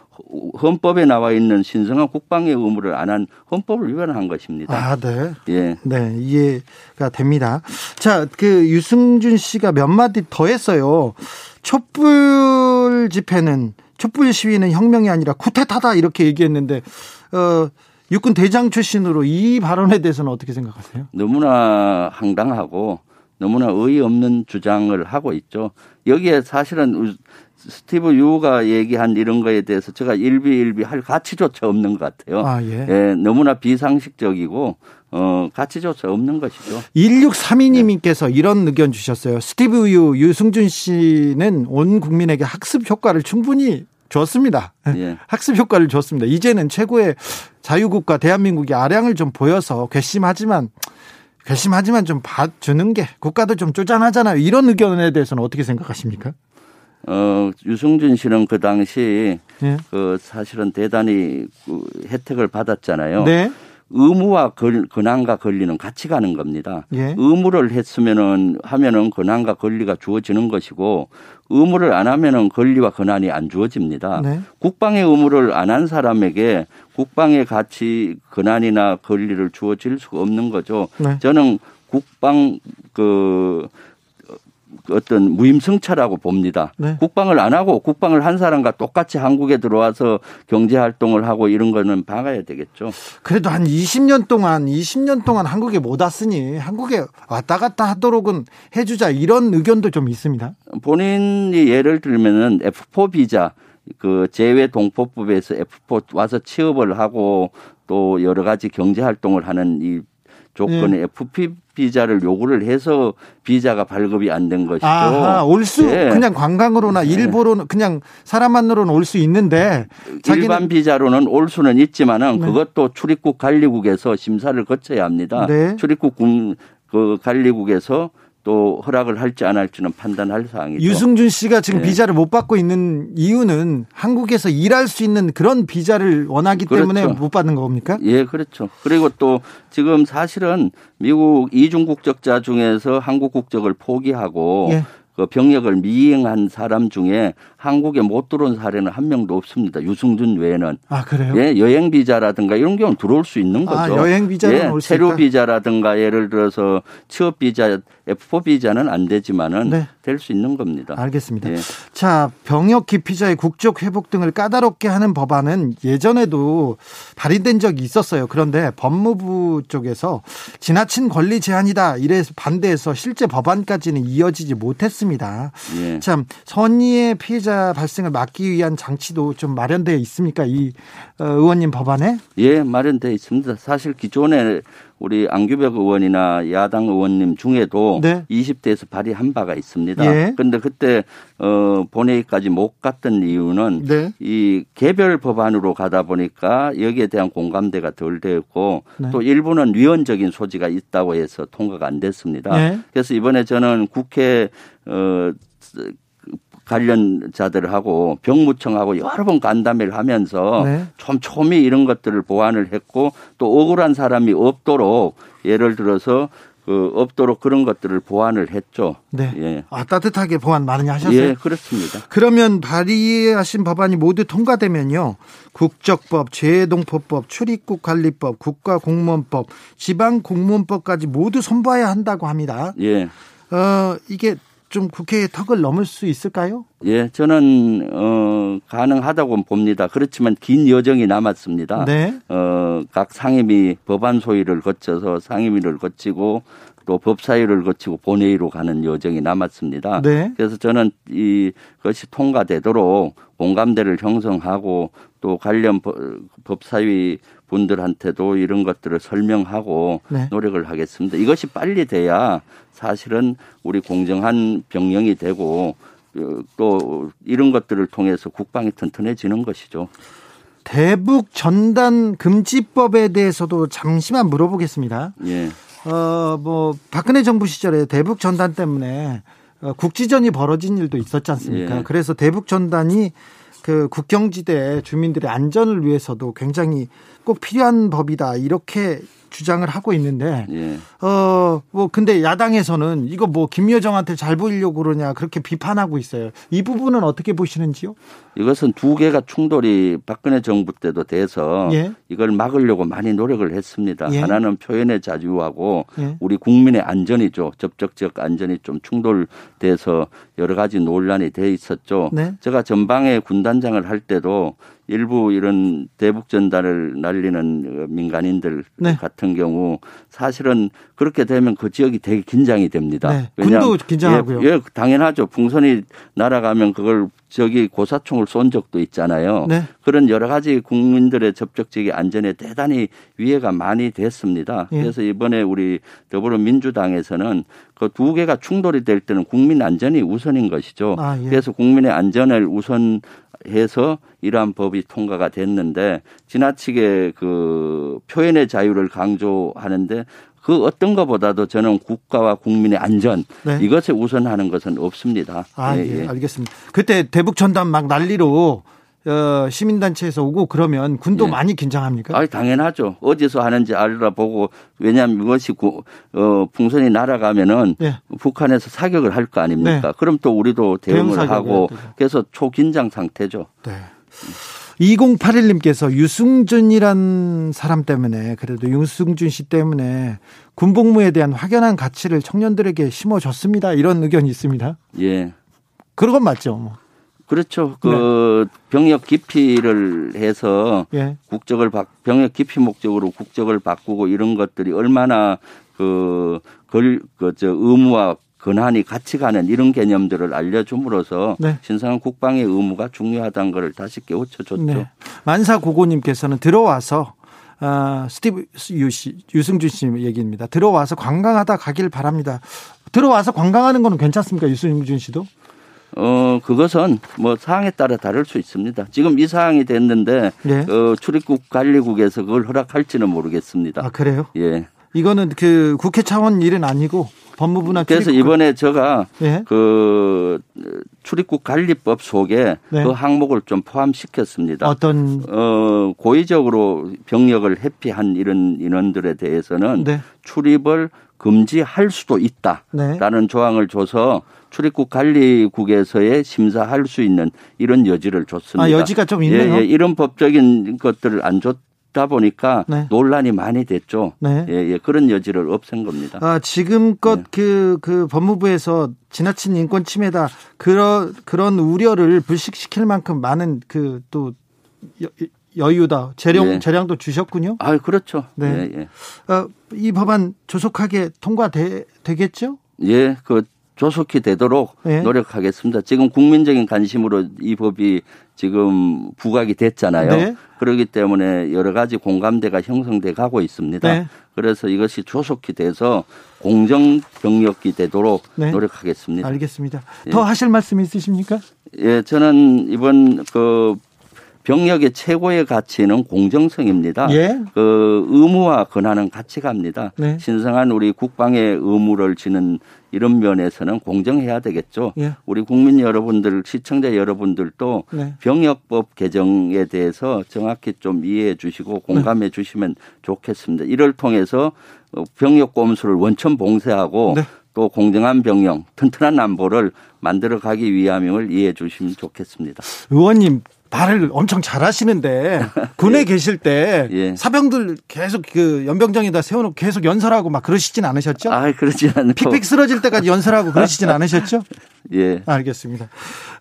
헌법에 나와 있는 신성한 국방의 의무를 안 한 헌법을 위반한 것입니다. 아, 네. 예. 네, 이해가 됩니다. 자, 그 유승준 씨가 몇 마디 더 했어요. 촛불 집회는, 촛불 시위는 혁명이 아니라 쿠데타다 이렇게 얘기했는데, 어, 육군 대장 출신으로 이 발언에 대해서는 어떻게 생각하세요? 너무나 황당하고 너무나 어이없는 주장을 하고 있죠. 여기에 사실은 스티브 유가 얘기한 이런 거에 대해서 제가 일비 일비 할 가치조차 없는 것 같아요. 아, 예. 예, 너무나 비상식적이고 어, 가치조차 없는 것이죠. 일육삼이 님께서 네. 이런 의견 주셨어요. 스티브 유, 유승준 씨는 온 국민에게 학습 효과를 충분히 줬습니다. 예. 학습 효과를 줬습니다. 이제는 최고의 자유국가 대한민국이 아량을 좀 보여서 괘씸하지만 괘씸하지만 좀 봐주는 게 국가도 좀 쪼잔하잖아요. 이런 의견에 대해서는 어떻게 생각하십니까? 어, 유승준 씨는 그 당시 예. 그 사실은 대단히 그 혜택을 받았잖아요. 네. 의무와 권한과 권리는 같이 가는 겁니다. 예. 의무를 했으면은 하면은 권한과 권리가 주어지는 것이고 의무를 안 하면은 권리와 권한이 안 주어집니다. 네. 국방의 의무를 안 한 사람에게 국방의 가치 권한이나 권리를 주어질 수가 없는 거죠. 네. 저는 국방 그 어떤 무임승차라고 봅니다. 네. 국방을 안 하고 국방을 한 사람과 똑같이 한국에 들어와서 경제활동을 하고 이런 거는 막아야 되겠죠. 그래도 한 이십 년 동안 이십 년 동안 한국에 못 왔으니 한국에 왔다 갔다 하도록은 해주자 이런 의견도 좀 있습니다. 본인이 예를 들면은 에프 사 비자 그 제외 동포법에서 에프 사 와서 취업을 하고 또 여러 가지 경제활동을 하는 이 조건에 예. 에프피 비자를 요구를 해서 비자가 발급이 안 된 것이죠. 아, 올 수 네. 그냥 관광으로나 네. 일부로는 그냥 사람만으로는 올 수 있는데 일반 비자로는 올 수는 있지만은 네. 그것도 출입국 관리국에서 심사를 거쳐야 합니다. 네. 출입국 그 관리국에서 또 허락을 할지 안 할지는 판단할 사항이죠. 유승준 씨가 지금 네. 비자를 못 받고 있는 이유는 한국에서 일할 수 있는 그런 비자를 원하기 그렇죠. 때문에 못 받는 겁니까? 예, 그렇죠. 그리고 또 지금 사실은 미국 이중 국적자 중에서 한국 국적을 포기하고 예. 그 병역을 미행한 사람 중에 한국에 못 들어온 사례는 한 명도 없습니다. 유승준 외에는. 아, 그래요? 예, 여행 비자라든가 이런 경우는 들어올 수 있는 거죠. 아, 여행 비자는 예, 올 수 있다. 체류 비자라든가 예를 들어서 취업 비자, 에프사 비자는 안 되지만은 네. 될 수 있는 겁니다. 알겠습니다. 예. 자, 병역 기피자의 국적 회복 등을 까다롭게 하는 법안은 예전에도 발의된 적이 있었어요. 그런데 법무부 쪽에서 지나친 권리 제한이다 이래서 반대해서 실제 법안까지는 이어지지 못했습니다. 예. 참 선의의 피해자 발생을 막기 위한 장치도 좀 마련되어 있습니까? 이 의원님 법안에? 예, 마련되어 있습니다. 사실 기존에 우리 안규백 의원이나 야당 의원님 중에도 네. 이십 대에서 발의한 바가 있습니다. 그런데 예. 그때 어, 본회의까지 못 갔던 이유는 네. 이 개별 법안으로 가다 보니까 여기에 대한 공감대가 덜 되었고 네. 또 일부는 위헌적인 소지가 있다고 해서 통과가 안 됐습니다. 네. 그래서 이번에 저는 국회 어, 관련자들하고 병무청하고 여러 번 간담회를 하면서 네. 촘촘히 이런 것들을 보완을 했고 또 억울한 사람이 없도록 예를 들어서 그 없도록 그런 것들을 보완을 했죠. 네. 예. 아, 따뜻하게 보완 많이 하셨어요? 예, 그렇습니다. 그러면 발의하신 법안이 모두 통과되면요. 국적법, 재외동포법, 출입국관리법, 국가공무원법, 지방공무원법까지 모두 손봐야 한다고 합니다. 예. 어, 이게 좀 국회의 턱을 넘을 수 있을까요? 예, 저는 어, 가능하다고 봅니다. 그렇지만 긴 여정이 남았습니다. 네. 어, 각 상임위 법안 소위를 거쳐서 상임위를 거치고 또 법사위를 거치고 본회의로 가는 여정이 남았습니다. 네. 그래서 저는 이것이 통과되도록 공감대를 형성하고 또 관련 법사위 분들한테도 이런 것들을 설명하고 네. 노력을 하겠습니다. 이것이 빨리 돼야 사실은 우리 공정한 병영이 되고 또 이런 것들을 통해서 국방이 튼튼해지는 것이죠. 대북 전단 금지법에 대해서도 잠시만 물어보겠습니다. 예. 어, 뭐 박근혜 정부 시절에 대북 전단 때문에 국지전이 벌어진 일도 있었지 않습니까? 예. 그래서 대북 전단이 그 국경지대 주민들의 안전을 위해서도 굉장히 꼭 필요한 법이다 이렇게 주장을 하고 있는데, 예. 어, 뭐 근데 야당에서는 이거 뭐 김여정한테 잘 보이려고 그러냐 그렇게 비판하고 있어요. 이 부분은 어떻게 보시는지요? 이것은 두 개가 충돌이 박근혜 정부 때도 돼서 예. 이걸 막으려고 많이 노력을 했습니다. 예. 하나는 표현의 자유하고 예. 우리 국민의 안전이죠. 접촉적 안전이 좀 충돌돼서 여러 가지 논란이 돼 있었죠. 네. 제가 전방에 군단장을 할 때도 일부 이런 대북 전단을 날리는 민간인들 네. 같은 경우 사실은 그렇게 되면 그 지역이 되게 긴장이 됩니다. 네. 군도 긴장하고요. 예, 예, 당연하죠. 풍선이 날아가면 그걸 저기 고사총을 쏜 적도 있잖아요. 네. 그런 여러 가지 국민들의 접촉적인 안전에 대단히 위해가 많이 됐습니다. 예. 그래서 이번에 우리 더불어민주당에서는 그 두 개가 충돌이 될 때는 국민 안전이 우선인 것이죠. 아, 예. 그래서 국민의 안전을 우선 해서 이러한 법이 통과가 됐는데 지나치게 그 표현의 자유를 강조하는데 그 어떤 것보다도 저는 국가와 국민의 안전 네. 이것에 우선하는 것은 없습니다. 아, 예, 예. 알겠습니다. 그때 대북 전단 막 난리로 어, 시민단체에서 오고 그러면 군도 예. 많이 긴장합니까? 아, 당연하죠. 어디서 하는지 알아보고 왜냐하면 이것이 구, 어, 풍선이 날아가면은 예. 북한에서 사격을 할 거 아닙니까? 네. 그럼 또 우리도 대응을 대응 하고 그래서 초긴장 상태죠. 네. 이공팔일 님께서 유승준이란 사람 때문에 그래도 유승준 씨 때문에 군복무에 대한 확연한 가치를 청년들에게 심어줬습니다. 이런 의견이 있습니다. 예, 그런 건 맞죠. 그렇죠. 그 네. 병역 기피를 해서 예. 국적을 바, 병역 기피 목적으로 국적을 바꾸고 이런 것들이 얼마나 그, 그, 그 저 의무와 권한이 같이 가는 이런 개념들을 알려줌으로써 네. 신성한 국방의 의무가 중요하다는 것을 다시 깨우쳐줬죠. 네. 만사고고님께서는 들어와서 아, 스티브 유 씨, 유승준 씨 얘기입니다. 들어와서 관광하다 가길 바랍니다. 들어와서 관광하는 건 괜찮습니까? 유승준 씨도? 어, 그것은 뭐 사항에 따라 다를 수 있습니다. 지금 이 사항이 됐는데 네. 어, 출입국 관리국에서 그걸 허락할지는 모르겠습니다. 아, 그래요? 예. 이거는 그 국회 차원 일은 아니고 법무부나 그래서 출입국 이번에 제가 예. 그 출입국 관리법 속에 네. 그 항목을 좀 포함시켰습니다. 어떤 어, 고의적으로 병력을 회피한 이런 인원들에 대해서는 네. 출입을 금지할 수도 있다라는 네. 조항을 줘서 출입국 관리국에서의 심사할 수 있는 이런 여지를 줬습니다. 아, 여지가 좀 있네요. 예, 예, 이런 법적인 것들을 안 줬. 보니까 네. 논란이 많이 됐죠. 네. 예, 예, 그런 여지를 없앤 겁니다. 아, 지금껏 예. 그, 그 법무부에서 지나친 인권 침해다 그런 그런 우려를 불식시킬 만큼 많은 그 또 여유다 재량 예. 재량도 주셨군요. 아, 그렇죠. 네, 예, 예. 어, 이 법안 조속하게 통과되겠죠? 예, 그. 조속히 되도록 네. 노력하겠습니다. 지금 국민적인 관심으로 이 법이 지금 부각이 됐잖아요. 네. 그렇기 때문에 여러 가지 공감대가 형성돼 가고 있습니다. 네. 그래서 이것이 조속히 돼서 공정병력이 되도록 네. 노력하겠습니다. 알겠습니다. 더 예. 하실 말씀 있으십니까? 예, 저는 이번 그 병력의 최고의 가치는 공정성입니다. 예. 그 의무와 권한은 같이 갑니다. 네. 신성한 우리 국방의 의무를 지는 이런 면에서는 공정해야 되겠죠. 예. 우리 국민 여러분들, 시청자 여러분들도 네. 병역법 개정에 대해서 정확히 좀 이해해 주시고 공감해 네. 주시면 좋겠습니다. 이를 통해서 병역 꼼수를 원천 봉쇄하고 네. 또 공정한 병영, 튼튼한 안보를 만들어가기 위함을 이해해 주시면 좋겠습니다. 의원님. 말을 엄청 잘하시는데 군에 예. 계실 때 예. 사병들 계속 그 연병장에다 세워놓고 계속 연설하고 막 그러시진 않으셨죠? 아, 그러진 않고 픽픽 쓰러질 때까지 연설하고 그러시진 않으셨죠? 예, 알겠습니다.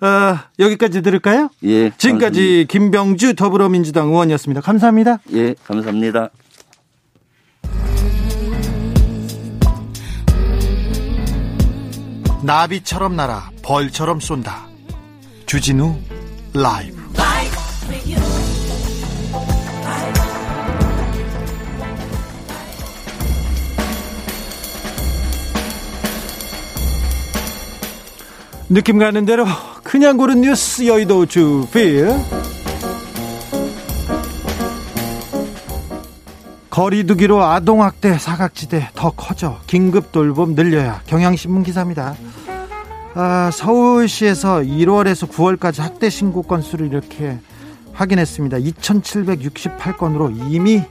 어, 여기까지 들을까요? 예. 지금까지 감사합니다. 김병주 더불어민주당 의원이었습니다. 감사합니다. 예, 감사합니다. 나비처럼 날아 벌처럼 쏜다. 주진우 라이브. 느낌 가는 대로 그냥 고른 뉴스 여의도 주필. 거리두기로 아동학대 사각지대 더 커져 긴급 돌봄 늘려야. 경향신문 기사입니다. 아, 서울시에서 일월에서 구월까지 학대 신고 건수를 이렇게 확인했습니다. 이천칠백육십팔 건으로 이미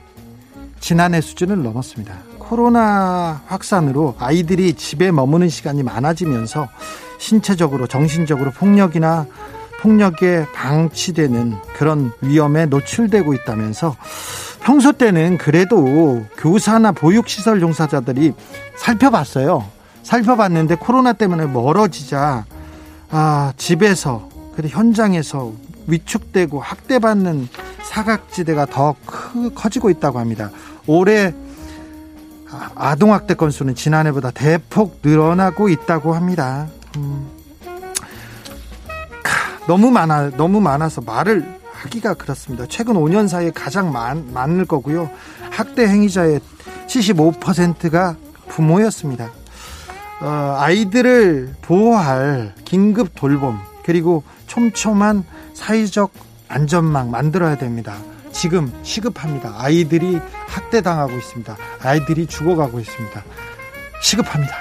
지난해 수준을 넘었습니다. 코로나 확산으로 아이들이 집에 머무는 시간이 많아지면서 신체적으로 정신적으로 폭력이나 폭력에 방치되는 그런 위험에 노출되고 있다면서 평소 때는 그래도 교사나 보육시설 종사자들이 살펴봤어요. 살펴봤는데 코로나 때문에 멀어지자 아, 집에서 그리고 현장에서 위축되고 학대받는 사각지대가 더 크, 커지고 있다고 합니다. 올해 아동학대 건수는 지난해보다 대폭 늘어나고 있다고 합니다. 음, 캬, 너무 많아, 너무 많아서 말을 하기가 그렇습니다. 최근 오 년 사이에 가장 많, 많을 거고요. 학대 행위자의 칠십오 퍼센트가 부모였습니다. 어, 아이들을 보호할 긴급 돌봄 그리고 촘촘한 사회적 안전망 만들어야 됩니다. 지금 시급합니다. 아이들이 학대당하고 있습니다. 아이들이 죽어가고 있습니다. 시급합니다.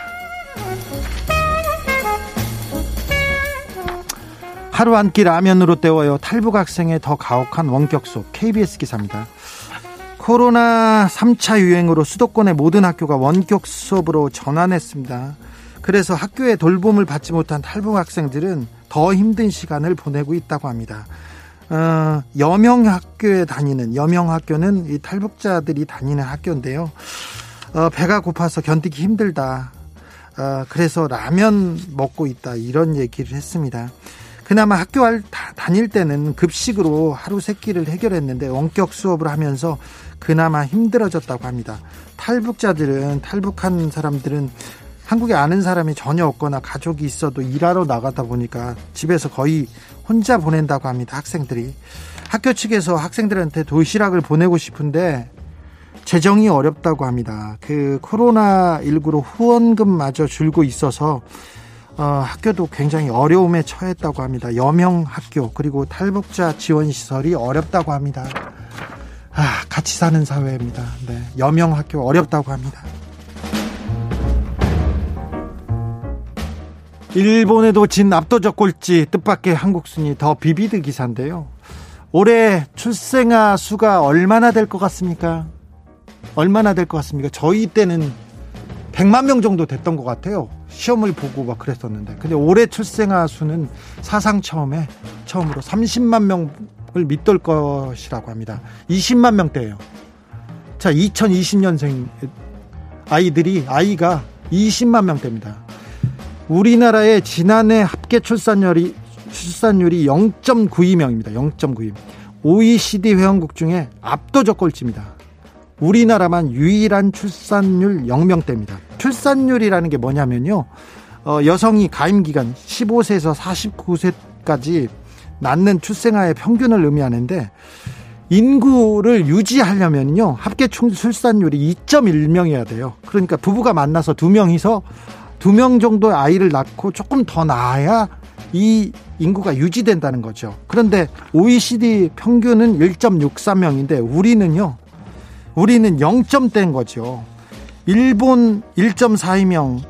하루 한 끼 라면으로 때워요. 탈북 학생의 더 가혹한 원격 수업. 케이비에스 기사입니다. 코로나 삼 차 유행으로 수도권의 모든 학교가 원격 수업으로 전환했습니다. 그래서 학교의 돌봄을 받지 못한 탈북 학생들은 더 힘든 시간을 보내고 있다고 합니다. 어, 여명학교에 다니는 여명학교는 이 탈북자들이 다니는 학교인데요. 어, 배가 고파서 견디기 힘들다. 어, 그래서 라면 먹고 있다. 이런 얘기를 했습니다. 그나마 학교 다닐 때는 급식으로 하루 세 끼를 해결했는데 원격 수업을 하면서 그나마 힘들어졌다고 합니다. 탈북자들은 탈북한 사람들은 한국에 아는 사람이 전혀 없거나 가족이 있어도 일하러 나가다 보니까 집에서 거의 혼자 보낸다고 합니다. 학생들이 학교 측에서 학생들한테 도시락을 보내고 싶은데 재정이 어렵다고 합니다. 그 코로나십구로 후원금마저 줄고 있어서 어, 학교도 굉장히 어려움에 처했다고 합니다. 여명학교 그리고 탈북자 지원시설이 어렵다고 합니다. 아, 같이 사는 사회입니다. 네, 여명학교 어렵다고 합니다. 일본에도 진 압도적 꼴찌, 뜻밖의 한국 순위 더 비비드 기사인데요. 올해 출생아 수가 얼마나 될 것 같습니까? 얼마나 될 것 같습니까? 저희 때는 백만 명 정도 됐던 것 같아요. 시험을 보고 막 그랬었는데. 근데 올해 출생아 수는 사상 처음에, 처음으로 삼십만 명을 밑돌 것이라고 합니다. 이십만 명대예요. 자, 이천이십 년생 아이들이, 아이가 이십만 명대입니다. 우리나라의 지난해 합계 출산율이 출산율이 영 점 구이 명입니다. 영 점 구이 명. 오이시디 회원국 중에 압도적 꼴찌입니다. 우리나라만 유일한 출산율 영 명대입니다. 출산율이라는 게 뭐냐면요, 어, 여성이 가임기간 십오 세에서 사십구 세까지 낳는 출생아의 평균을 의미하는데, 인구를 유지하려면요 합계 출산율이 이 점 일 명이어야 돼요. 그러니까 부부가 만나서 두 명이서 두 명 정도 아이를 낳고 조금 더 낳아야 이 인구가 유지된다는 거죠. 그런데 오이시디 평균은 일 점 육삼 명인데 우리는요, 우리는 영 점대인 거죠. 일본 일 점 사이 명에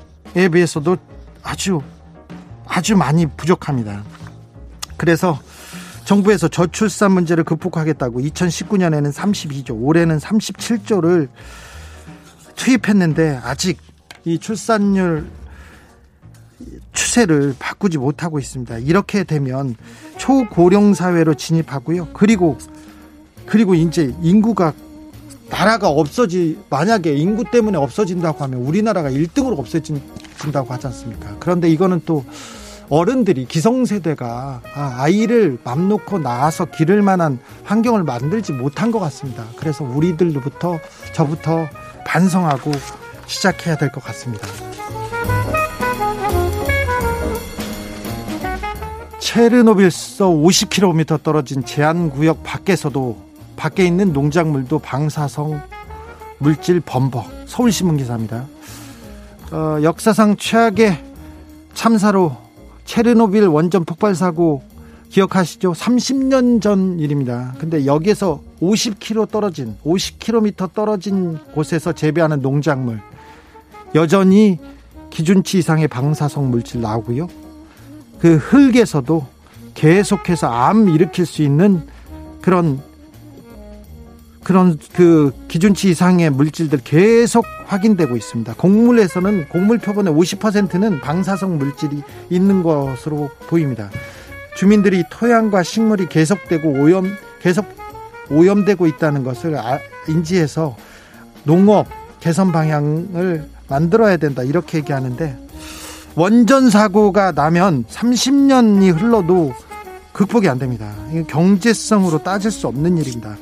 비해서도 아주 아주 많이 부족합니다. 그래서 정부에서 저출산 문제를 극복하겠다고 이천십구 년에는 삼십이 조, 올해는 삼십칠 조를 투입했는데 아직 이 출산율 추세를 바꾸지 못하고 있습니다. 이렇게 되면 초고령 사회로 진입하고요. 그리고 그리고 이제 인구가, 나라가 없어지, 만약에 인구 때문에 없어진다고 하면 우리나라가 일 등으로 없어진다고 하지 않습니까? 그런데 이거는 또 어른들이, 기성세대가 아이를 맘 놓고 낳아서 기를 만한 환경을 만들지 못한 것 같습니다. 그래서 우리들로부터, 저부터 반성하고 시작해야 될 것 같습니다. 체르노빌에서 오십 킬로미터 떨어진 제한구역 밖에서도, 밖에 있는 농작물도 방사성 물질 범벅. 서울신문 기사입니다. 어, 역사상 최악의 참사로, 체르노빌 원전 폭발 사고 기억하시죠? 삼십 년 전 일입니다. 근데 여기에서 오십 킬로미터 떨어진, 오십 킬로미터 떨어진 곳에서 재배하는 농작물 여전히 기준치 이상의 방사성 물질 나오고요. 그 흙에서도 계속해서 암 일으킬 수 있는 그런 그런 그 기준치 이상의 물질들 계속 확인되고 있습니다. 곡물에서는, 곡물 표본의 오십 퍼센트는 방사성 물질이 있는 것으로 보입니다. 주민들이 토양과 식물이 계속되고 오염 계속 오염되고 있다는 것을 인지해서 농업 개선 방향을 만들어야 된다, 이렇게 얘기하는데, 원전 사고가 나면 삼십 년이 흘러도 극복이 안 됩니다. 경제성으로 따질 수 없는 일입니다.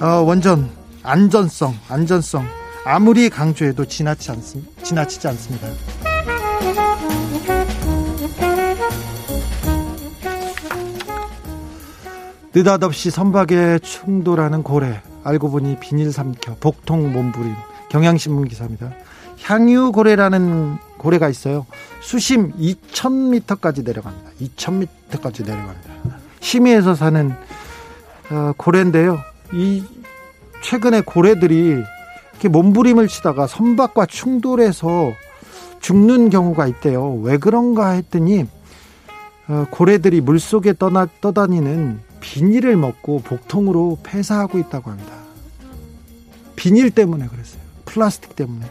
어, 원전 안전성, 안전성 아무리 강조해도 지나치 않습, 지나치지 않습니다. 느닷없이 선박에 충돌하는 고래, 알고 보니 비닐 삼켜 복통 몸부림. 경향신문 기사입니다. 향유고래라는 고래가 있어요. 수심 이천 미터까지 내려갑니다. 이천 미터까지 내려갑니다. 심해에서 사는 어, 고래인데요. 이 최근에 고래들이 이렇게 몸부림을 치다가 선박과 충돌해서 죽는 경우가 있대요. 왜 그런가 했더니 어, 고래들이 물속에 떠나, 떠다니는 비닐을 먹고 복통으로 폐사하고 있다고 합니다. 비닐 때문에 그랬어요. 플라스틱 때문에.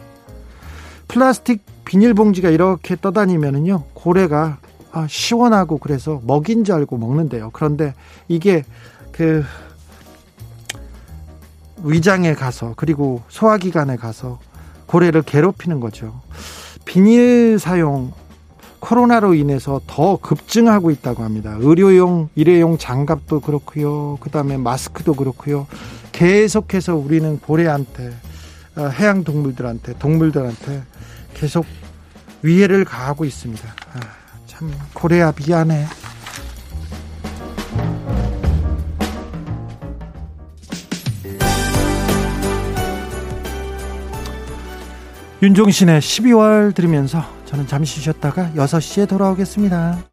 플라스틱 비닐봉지가 이렇게 떠다니면은요, 고래가 아, 시원하고 그래서 먹인 줄 알고 먹는데요. 그런데 이게 그 위장에 가서, 그리고 소화기관에 가서 고래를 괴롭히는 거죠. 비닐 사용, 코로나로 인해서 더 급증하고 있다고 합니다. 의료용, 일회용 장갑도 그렇고요. 그다음에 마스크도 그렇고요. 계속해서 우리는 고래한테, 해양 동물들한테, 동물들한테 계속 위해를 가하고 있습니다. 아, 참 고래야 미안해. 윤종신의 십이월 들으면서 저는 잠시 쉬었다가 여섯 시에 돌아오겠습니다.